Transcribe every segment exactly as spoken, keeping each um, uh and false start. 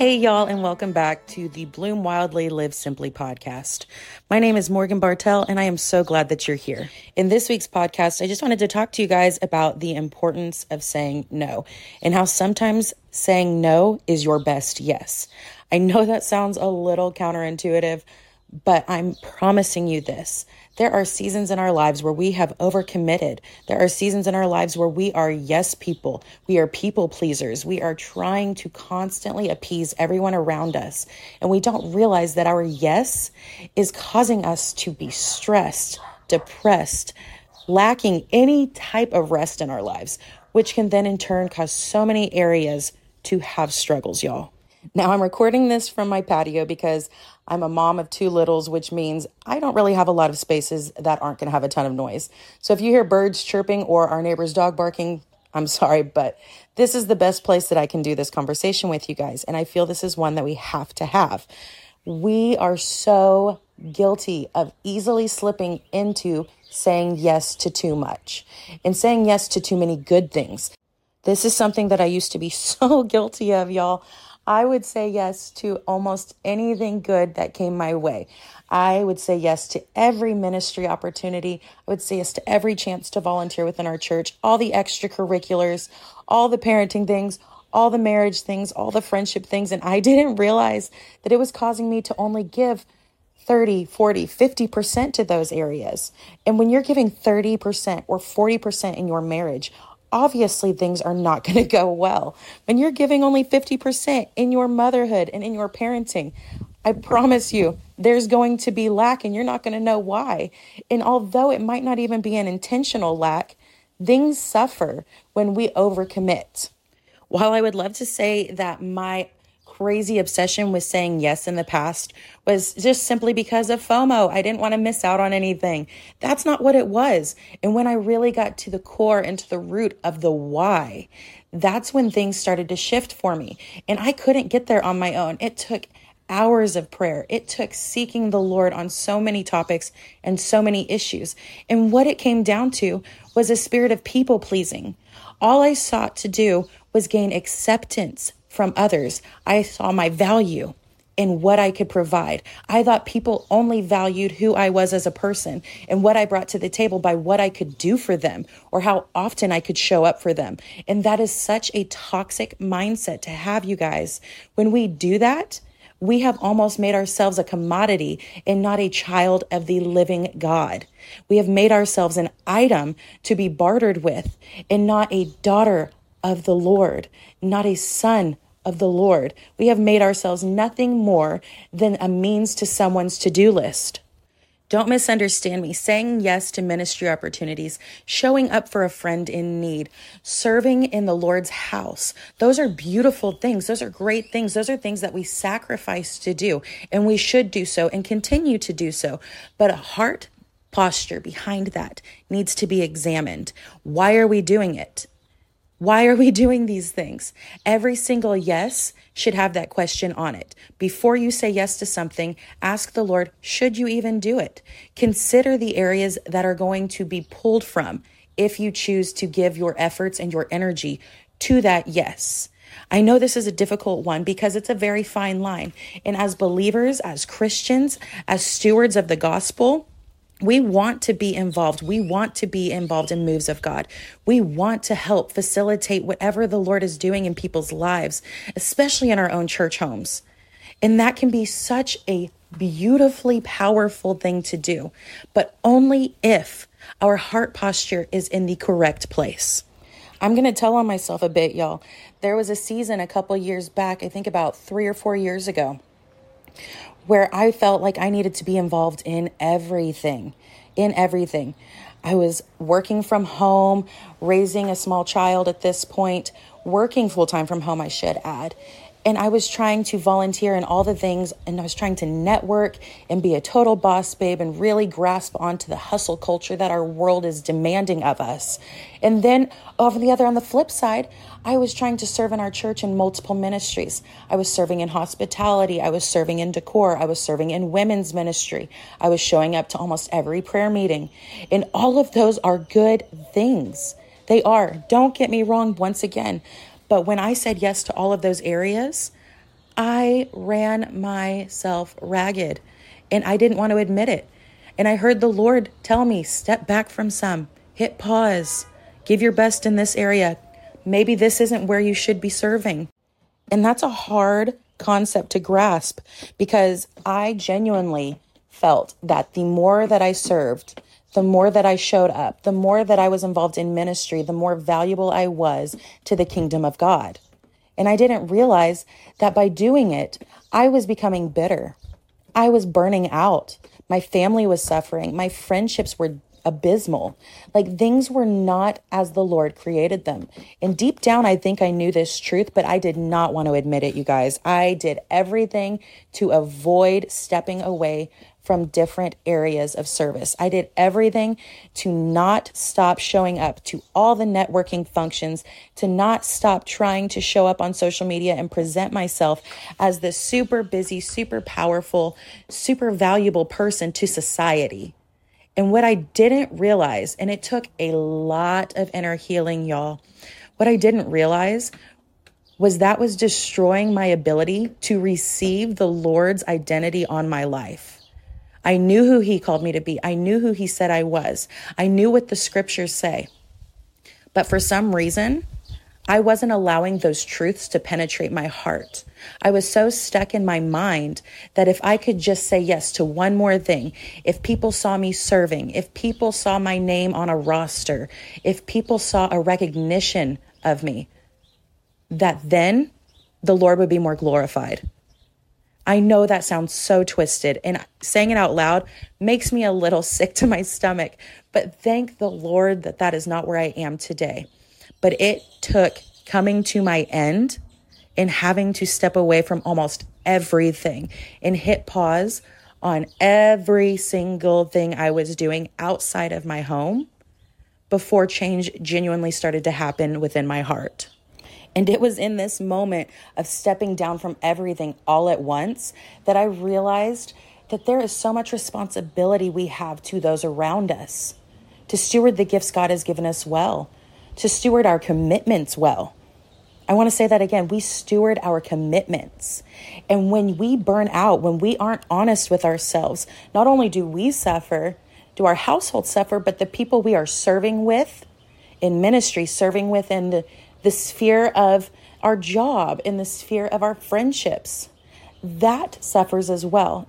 Hey y'all, and welcome back to the Bloom Wildly Live Simply podcast. My name is Morgan Bartell, and I am so glad that you're here. In this week's podcast, I just wanted to talk to you guys about the importance of saying no and how sometimes saying no is your best yes. I know that sounds a little counterintuitive, but I'm promising you this. There are seasons in our lives where we have overcommitted. There are seasons in our lives where we are yes people. We are people pleasers. We are trying to constantly appease everyone around us. And we don't realize that our yes is causing us to be stressed, depressed, lacking any type of rest in our lives, which can then in turn cause so many areas to have struggles, y'all. Now, I'm recording this from my patio because I'm a mom of two littles, which means I don't really have a lot of spaces that aren't going to have a ton of noise. So if you hear birds chirping or our neighbor's dog barking, I'm sorry, but this is the best place that I can do this conversation with you guys. And I feel this is one that we have to have. We are so guilty of easily slipping into saying yes to too much and saying yes to too many good things. This is something that I used to be so guilty of, y'all. I would say yes to almost anything good that came my way. I would say yes to every ministry opportunity. I would say yes to every chance to volunteer within our church, all the extracurriculars, all the parenting things, all the marriage things, all the friendship things. And I didn't realize that it was causing me to only give thirty, forty, fifty percent to those areas. And when you're giving thirty percent or forty percent in your marriage, obviously things are not going to go well. When you're giving only fifty percent in your motherhood and in your parenting, I promise you, there's going to be lack and you're not going to know why. And although it might not even be an intentional lack, things suffer when we overcommit. While I would love to say that my crazy obsession with saying yes in the past was just simply because of FOMO. I didn't want to miss out on anything. That's not what it was. And when I really got to the core and to the root of the why, that's when things started to shift for me. And I couldn't get there on my own. It took hours of prayer. It took seeking the Lord on so many topics and so many issues. And what it came down to was a spirit of people pleasing. All I sought to do was gain acceptance from others. I saw my value in what I could provide. I thought people only valued who I was as a person and what I brought to the table by what I could do for them or how often I could show up for them. And that is such a toxic mindset to have, you guys. When we do that, we have almost made ourselves a commodity and not a child of the living God. We have made ourselves an item to be bartered with and not a daughter of the Lord, not a son of the Lord. We have made ourselves nothing more than a means to someone's to-do list. Don't misunderstand me. Saying yes to ministry opportunities, showing up for a friend in need, serving in the Lord's house. Those are beautiful things. Those are great things. Those are things that we sacrifice to do, and we should do so and continue to do so. But a heart posture behind that needs to be examined. Why are we doing it? Why are we doing these things? Every single yes should have that question on it. Before you say yes to something, ask the Lord, should you even do it? Consider the areas that are going to be pulled from if you choose to give your efforts and your energy to that yes. I know this is a difficult one because it's a very fine line. And as believers, as Christians, as stewards of the gospel, we want to be involved. We want to be involved in moves of God. We want to help facilitate whatever the Lord is doing in people's lives, especially in our own church homes. And that can be such a beautifully powerful thing to do, but only if our heart posture is in the correct place. I'm going to tell on myself a bit, y'all. There was a season a couple years back, I think about three or four years ago, where I felt like I needed to be involved in everything, in everything. I was working from home, raising a small child at this point, working full-time from home, I should add. And I was trying to volunteer in all the things, and I was trying to network and be a total boss babe and really grasp onto the hustle culture that our world is demanding of us. And then over the other, on the flip side, I was trying to serve in our church in multiple ministries. I was serving in hospitality. I was serving in decor. I was serving in women's ministry. I was showing up to almost every prayer meeting. And all of those are good things. They are. Don't get me wrong once again. But when I said yes to all of those areas, I ran myself ragged, and I didn't want to admit it. And I heard the Lord tell me, step back from some, hit pause, give your best in this area. Maybe this isn't where you should be serving. And that's a hard concept to grasp, because I genuinely felt that the more that I served, the more that I showed up, the more that I was involved in ministry, the more valuable I was to the kingdom of God. And I didn't realize that by doing it, I was becoming bitter. I was burning out. My family was suffering. My friendships were abysmal. Like, things were not as the Lord created them. And deep down, I think I knew this truth, but I did not want to admit it, you guys. I did everything to avoid stepping away from different areas of service. I did everything to not stop showing up to all the networking functions, to not stop trying to show up on social media and present myself as this super busy, super powerful, super valuable person to society. And what I didn't realize, and it took a lot of inner healing, y'all, what I didn't realize was that was destroying my ability to receive the Lord's identity on my life. I knew who he called me to be. I knew who he said I was. I knew what the scriptures say. But for some reason, I wasn't allowing those truths to penetrate my heart. I was so stuck in my mind that if I could just say yes to one more thing, if people saw me serving, if people saw my name on a roster, if people saw a recognition of me, that then the Lord would be more glorified. I know that sounds so twisted, and saying it out loud makes me a little sick to my stomach, but thank the Lord that that is not where I am today. But it took coming to my end and having to step away from almost everything and hit pause on every single thing I was doing outside of my home before change genuinely started to happen within my heart. And it was in this moment of stepping down from everything all at once that I realized that there is so much responsibility we have to those around us, to steward the gifts God has given us well, to steward our commitments well. I want to say that again. We steward our commitments. And when we burn out, when we aren't honest with ourselves, not only do we suffer, do our household suffer, but the people we are serving with in ministry, serving within the the sphere of our job, in the sphere of our friendships, that suffers as well.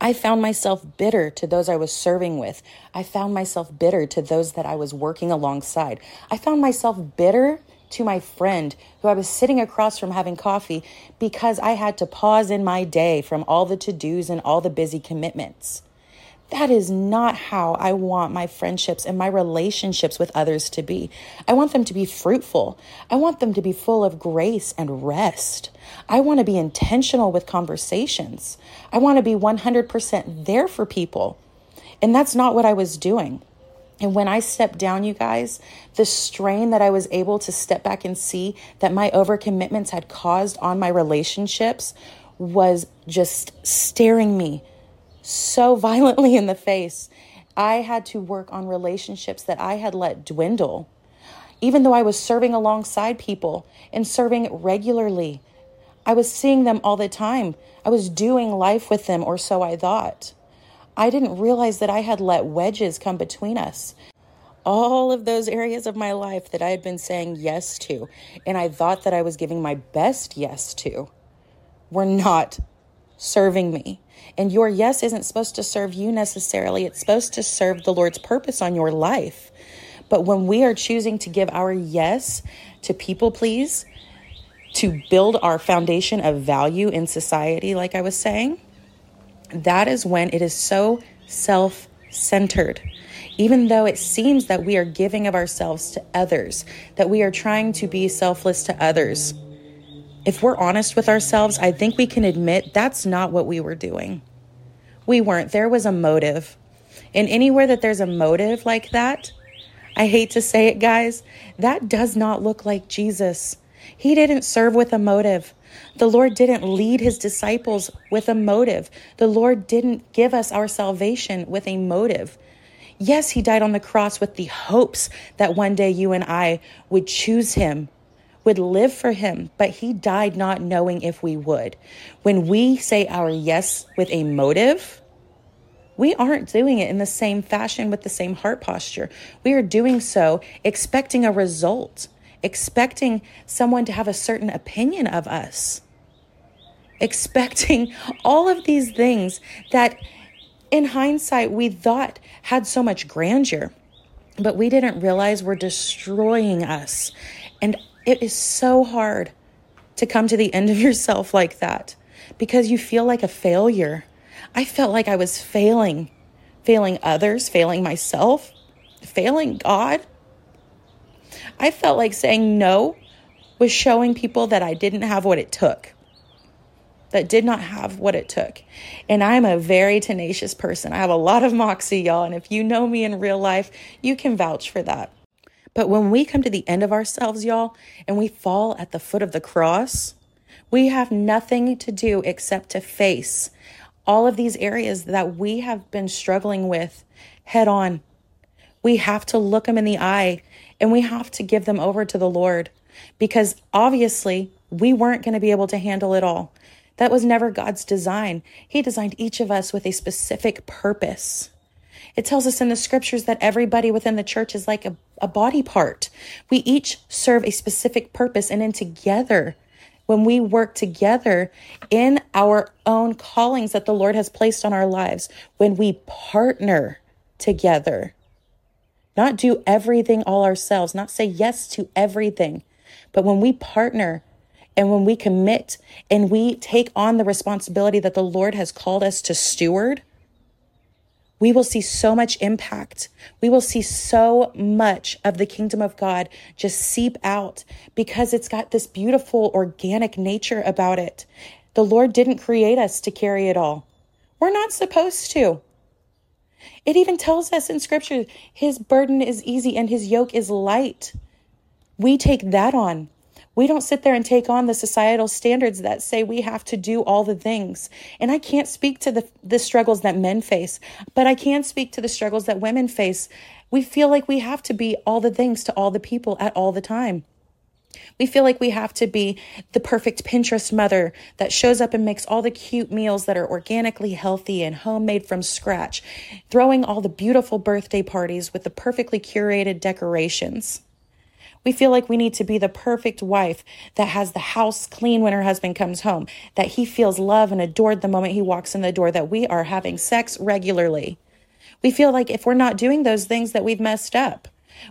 I found myself bitter to those I was serving with. I found myself bitter to those that I was working alongside. I found myself bitter to my friend who I was sitting across from having coffee, because I had to pause in my day from all the to-dos and all the busy commitments. That is not how I want my friendships and my relationships with others to be. I want them to be fruitful. I want them to be full of grace and rest. I want to be intentional with conversations. I want to be one hundred percent there for people. And that's not what I was doing. And when I stepped down, you guys, the strain that I was able to step back and see that my overcommitments had caused on my relationships was just staring me so violently in the face. I had to work on relationships that I had let dwindle. Even though I was serving alongside people and serving regularly, I was seeing them all the time. I was doing life with them, or so I thought. I didn't realize that I had let wedges come between us. All of those areas of my life that I had been saying yes to, and I thought that I was giving my best yes to, were not serving me. And your yes isn't supposed to serve you necessarily. It's supposed to serve the Lord's purpose on your life. But when we are choosing to give our yes to people please, to build our foundation of value in society, like I was saying, that is when it is so self-centered. Even though it seems that we are giving of ourselves to others, that we are trying to be selfless to others, if we're honest with ourselves, I think we can admit that's not what we were doing. We weren't. There was a motive. And anywhere that there's a motive like that, I hate to say it, guys, that does not look like Jesus. He didn't serve with a motive. The Lord didn't lead his disciples with a motive. The Lord didn't give us our salvation with a motive. Yes, he died on the cross with the hopes that one day you and I would choose him, would live for him, but he died not knowing if we would. When we say our yes with a motive, we aren't doing it in the same fashion with the same heart posture. We are doing so expecting a result, expecting someone to have a certain opinion of us, expecting all of these things that in hindsight we thought had so much grandeur, but we didn't realize were destroying us. And it is so hard to come to the end of yourself like that because you feel like a failure. I felt like I was failing, failing others, failing myself, failing God. I felt like saying no was showing people that I didn't have what it took, that did not have what it took. And I'm a very tenacious person. I have a lot of moxie, y'all. And if you know me in real life, you can vouch for that. But when we come to the end of ourselves, y'all, and we fall at the foot of the cross, we have nothing to do except to face all of these areas that we have been struggling with head on. We have to look them in the eye and we have to give them over to the Lord, because obviously we weren't going to be able to handle it all. That was never God's design. He designed each of us with a specific purpose. It tells us in the scriptures that everybody within the church is like a, a body part. We each serve a specific purpose, and then together, when we work together in our own callings that the Lord has placed on our lives, when we partner together, not do everything all ourselves, not say yes to everything, but when we partner and when we commit and we take on the responsibility that the Lord has called us to steward, we will see so much impact. We will see so much of the kingdom of God just seep out, because it's got this beautiful organic nature about it. The Lord didn't create us to carry it all. We're not supposed to. It even tells us in scripture, his burden is easy and his yoke is light. We take that on. We don't sit there and take on the societal standards that say we have to do all the things. And I can't speak to the, the struggles that men face, but I can speak to the struggles that women face. We feel like we have to be all the things to all the people at all the time. We feel like we have to be the perfect Pinterest mother that shows up and makes all the cute meals that are organically healthy and homemade from scratch, throwing all the beautiful birthday parties with the perfectly curated decorations. We feel like we need to be the perfect wife that has the house clean when her husband comes home, that he feels loved and adored the moment he walks in the door, that we are having sex regularly. We feel like if we're not doing those things that we've messed up.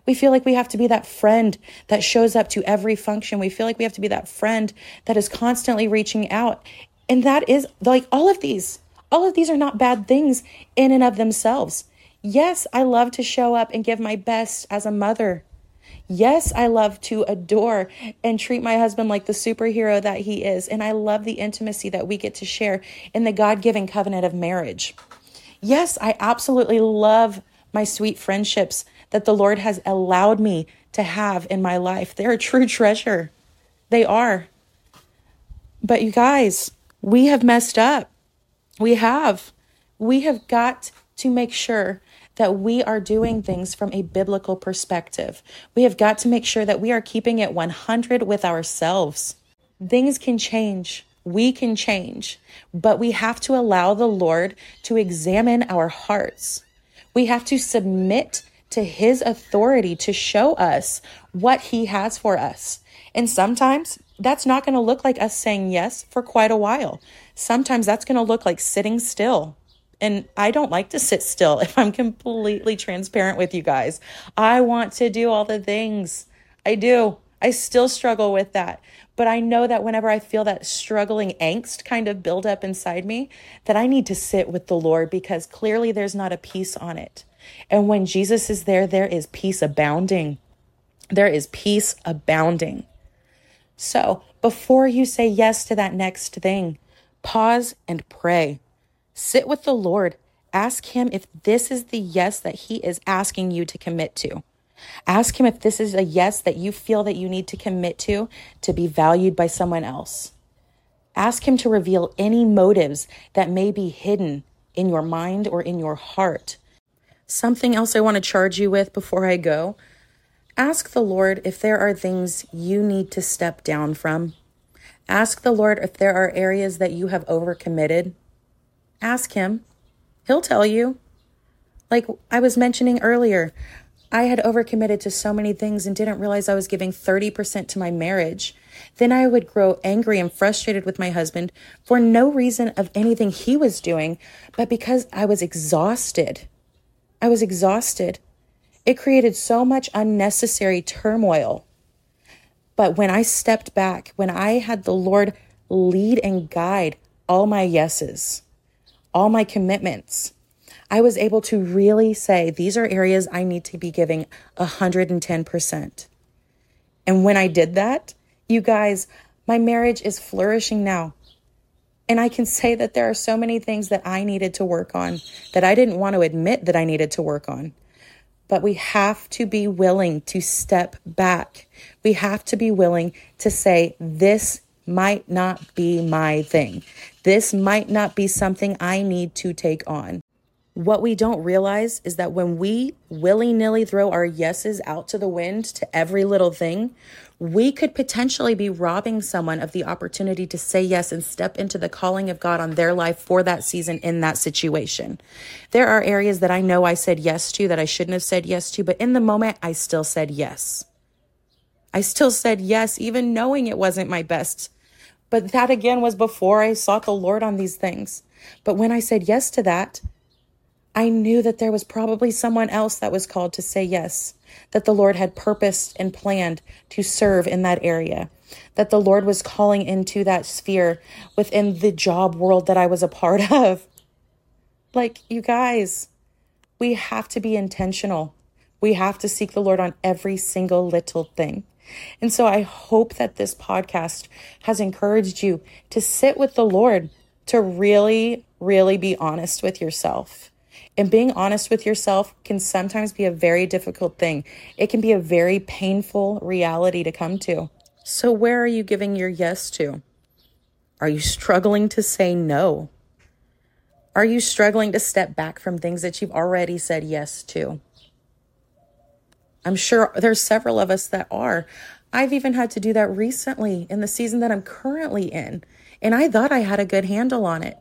We feel like we have to be that friend that shows up to every function. We feel like we have to be that friend that is constantly reaching out. And that is like all of these, all of these are not bad things in and of themselves. Yes, I love to show up and give my best as a mother. Yes, I love to adore and treat my husband like the superhero that he is. And I love the intimacy that we get to share in the God-given covenant of marriage. Yes, I absolutely love my sweet friendships that the Lord has allowed me to have in my life. They're a true treasure. They are. But you guys, we have messed up. We have. We have got to make sure that we are doing things from a biblical perspective. We have got to make sure that we are keeping it one hundred with ourselves. Things can change. We can change. But we have to allow the Lord to examine our hearts. We have to submit to his authority to show us what he has for us. And sometimes that's not going to look like us saying yes for quite a while. Sometimes that's going to look like sitting still. And I don't like to sit still, if I'm completely transparent with you guys. I want to do all the things. I do. I still struggle with that. But I know that whenever I feel that struggling angst kind of build up inside me, that I need to sit with the Lord, because clearly there's not a peace on it. And when Jesus is there, there is peace abounding. There is peace abounding. So before you say yes to that next thing, pause and pray. Sit with the Lord. Ask him if this is the yes that he is asking you to commit to. Ask him if this is a yes that you feel that you need to commit to, to be valued by someone else. Ask him to reveal any motives that may be hidden in your mind or in your heart. Something else I want to charge you with before I go. Ask the Lord if there are things you need to step down from. Ask the Lord if there are areas that you have overcommitted. Ask him. He'll tell you. Like I was mentioning earlier, I had overcommitted to so many things and didn't realize I was giving thirty percent to my marriage. Then I would grow angry and frustrated with my husband for no reason of anything he was doing, but because I was exhausted. I was exhausted. It created so much unnecessary turmoil. But when I stepped back, when I had the Lord lead and guide all my yeses, all my commitments, I was able to really say, these are areas I need to be giving one hundred ten percent. And when I did that, you guys, my marriage is flourishing now. And I can say that there are so many things that I needed to work on that I didn't want to admit that I needed to work on. But we have to be willing to step back. We have to be willing to say, this might not be my thing. This might not be something I need to take on. What we don't realize is that when we willy-nilly throw our yeses out to the wind to every little thing, we could potentially be robbing someone of the opportunity to say yes and step into the calling of God on their life for that season in that situation. There are areas that I know I said yes to that I shouldn't have said yes to, but in the moment, I still said yes. I still said yes, even knowing it wasn't my best. But that again was before I sought the Lord on these things. But when I said yes to that, I knew that there was probably someone else that was called to say yes, that the Lord had purposed and planned to serve in that area, that the Lord was calling into that sphere within the job world that I was a part of. Like, you guys, we have to be intentional. We have to seek the Lord on every single little thing. And so I hope that this podcast has encouraged you to sit with the Lord, to really, really be honest with yourself. And being honest with yourself can sometimes be a very difficult thing. It can be a very painful reality to come to. So where are you giving your yes to? Are you struggling to say no? Are you struggling to step back from things that you've already said yes to? I'm sure there's several of us that are. I've even had to do that recently in the season that I'm currently in. And I thought I had a good handle on it.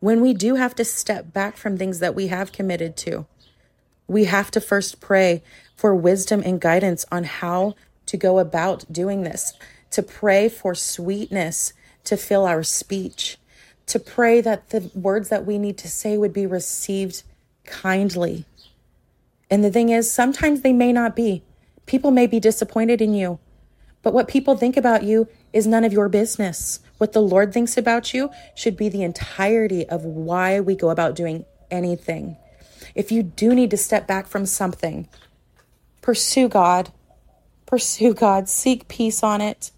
When we do have to step back from things that we have committed to, we have to first pray for wisdom and guidance on how to go about doing this, to pray for sweetness to fill our speech, to pray that the words that we need to say would be received kindly. And the thing is, sometimes they may not be. People may be disappointed in you, but what people think about you is none of your business. What the Lord thinks about you should be the entirety of why we go about doing anything. If you do need to step back from something, pursue God. Pursue God. Seek peace on it.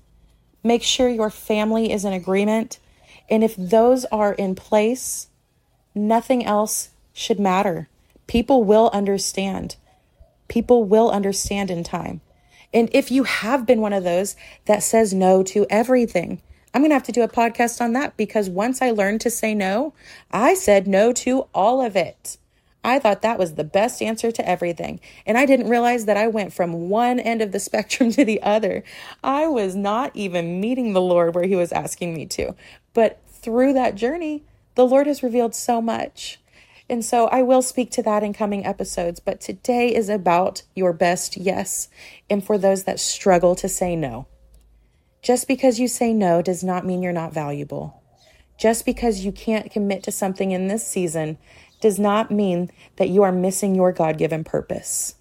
Make sure your family is in agreement. And if those are in place, nothing else should matter. People will understand. People will understand in time. And if you have been one of those that says no to everything, I'm going to have to do a podcast on that, because once I learned to say no, I said no to all of it. I thought that was the best answer to everything. And I didn't realize that I went from one end of the spectrum to the other. I was not even meeting the Lord where he was asking me to. But through that journey, the Lord has revealed so much. And so I will speak to that in coming episodes, but today is about your best yes, and for those that struggle to say no. Just because you say no does not mean you're not valuable. Just because you can't commit to something in this season does not mean that you are missing your God-given purpose.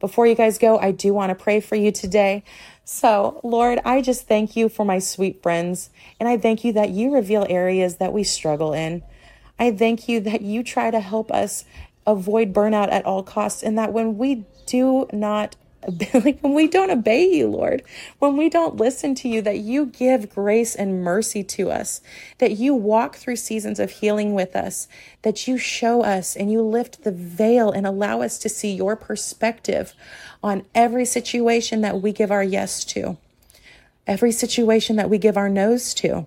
Before you guys go, I do want to pray for you today. So, Lord, I just thank you for my sweet friends, and I thank you that you reveal areas that we struggle in. I thank you that you try to help us avoid burnout at all costs, and that when we do not, like when we don't obey you, Lord, when we don't listen to you, that you give grace and mercy to us, that you walk through seasons of healing with us, that you show us and you lift the veil and allow us to see your perspective on every situation that we give our yes to, every situation that we give our no's to.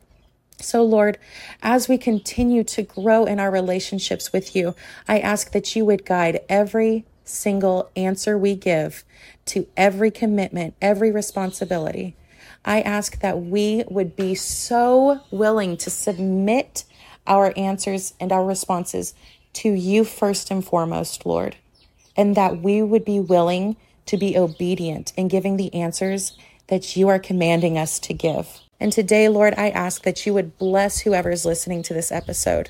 So, Lord, as we continue to grow in our relationships with you, I ask that you would guide every single answer we give to every commitment, every responsibility, I ask that we would be so willing to submit our answers and our responses to you first and foremost, Lord, and that we would be willing to be obedient in giving the answers that you are commanding us to give. And today, Lord, I ask that you would bless whoever's listening to this episode,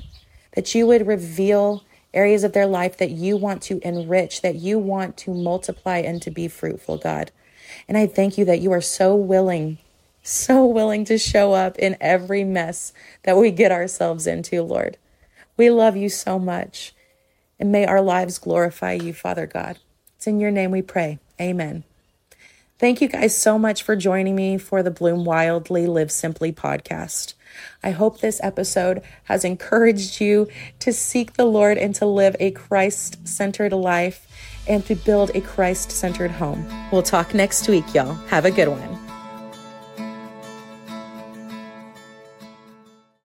that you would reveal areas of their life that you want to enrich, that you want to multiply and to be fruitful, God. And I thank you that you are so willing, so willing to show up in every mess that we get ourselves into, Lord. We love you so much. And may our lives glorify you, Father God. It's in your name we pray. Amen. Thank you guys so much for joining me for the Bloom Wildly Live Simply podcast. I hope this episode has encouraged you to seek the Lord and to live a Christ-centered life and to build a Christ-centered home. We'll talk next week, y'all. Have a good one.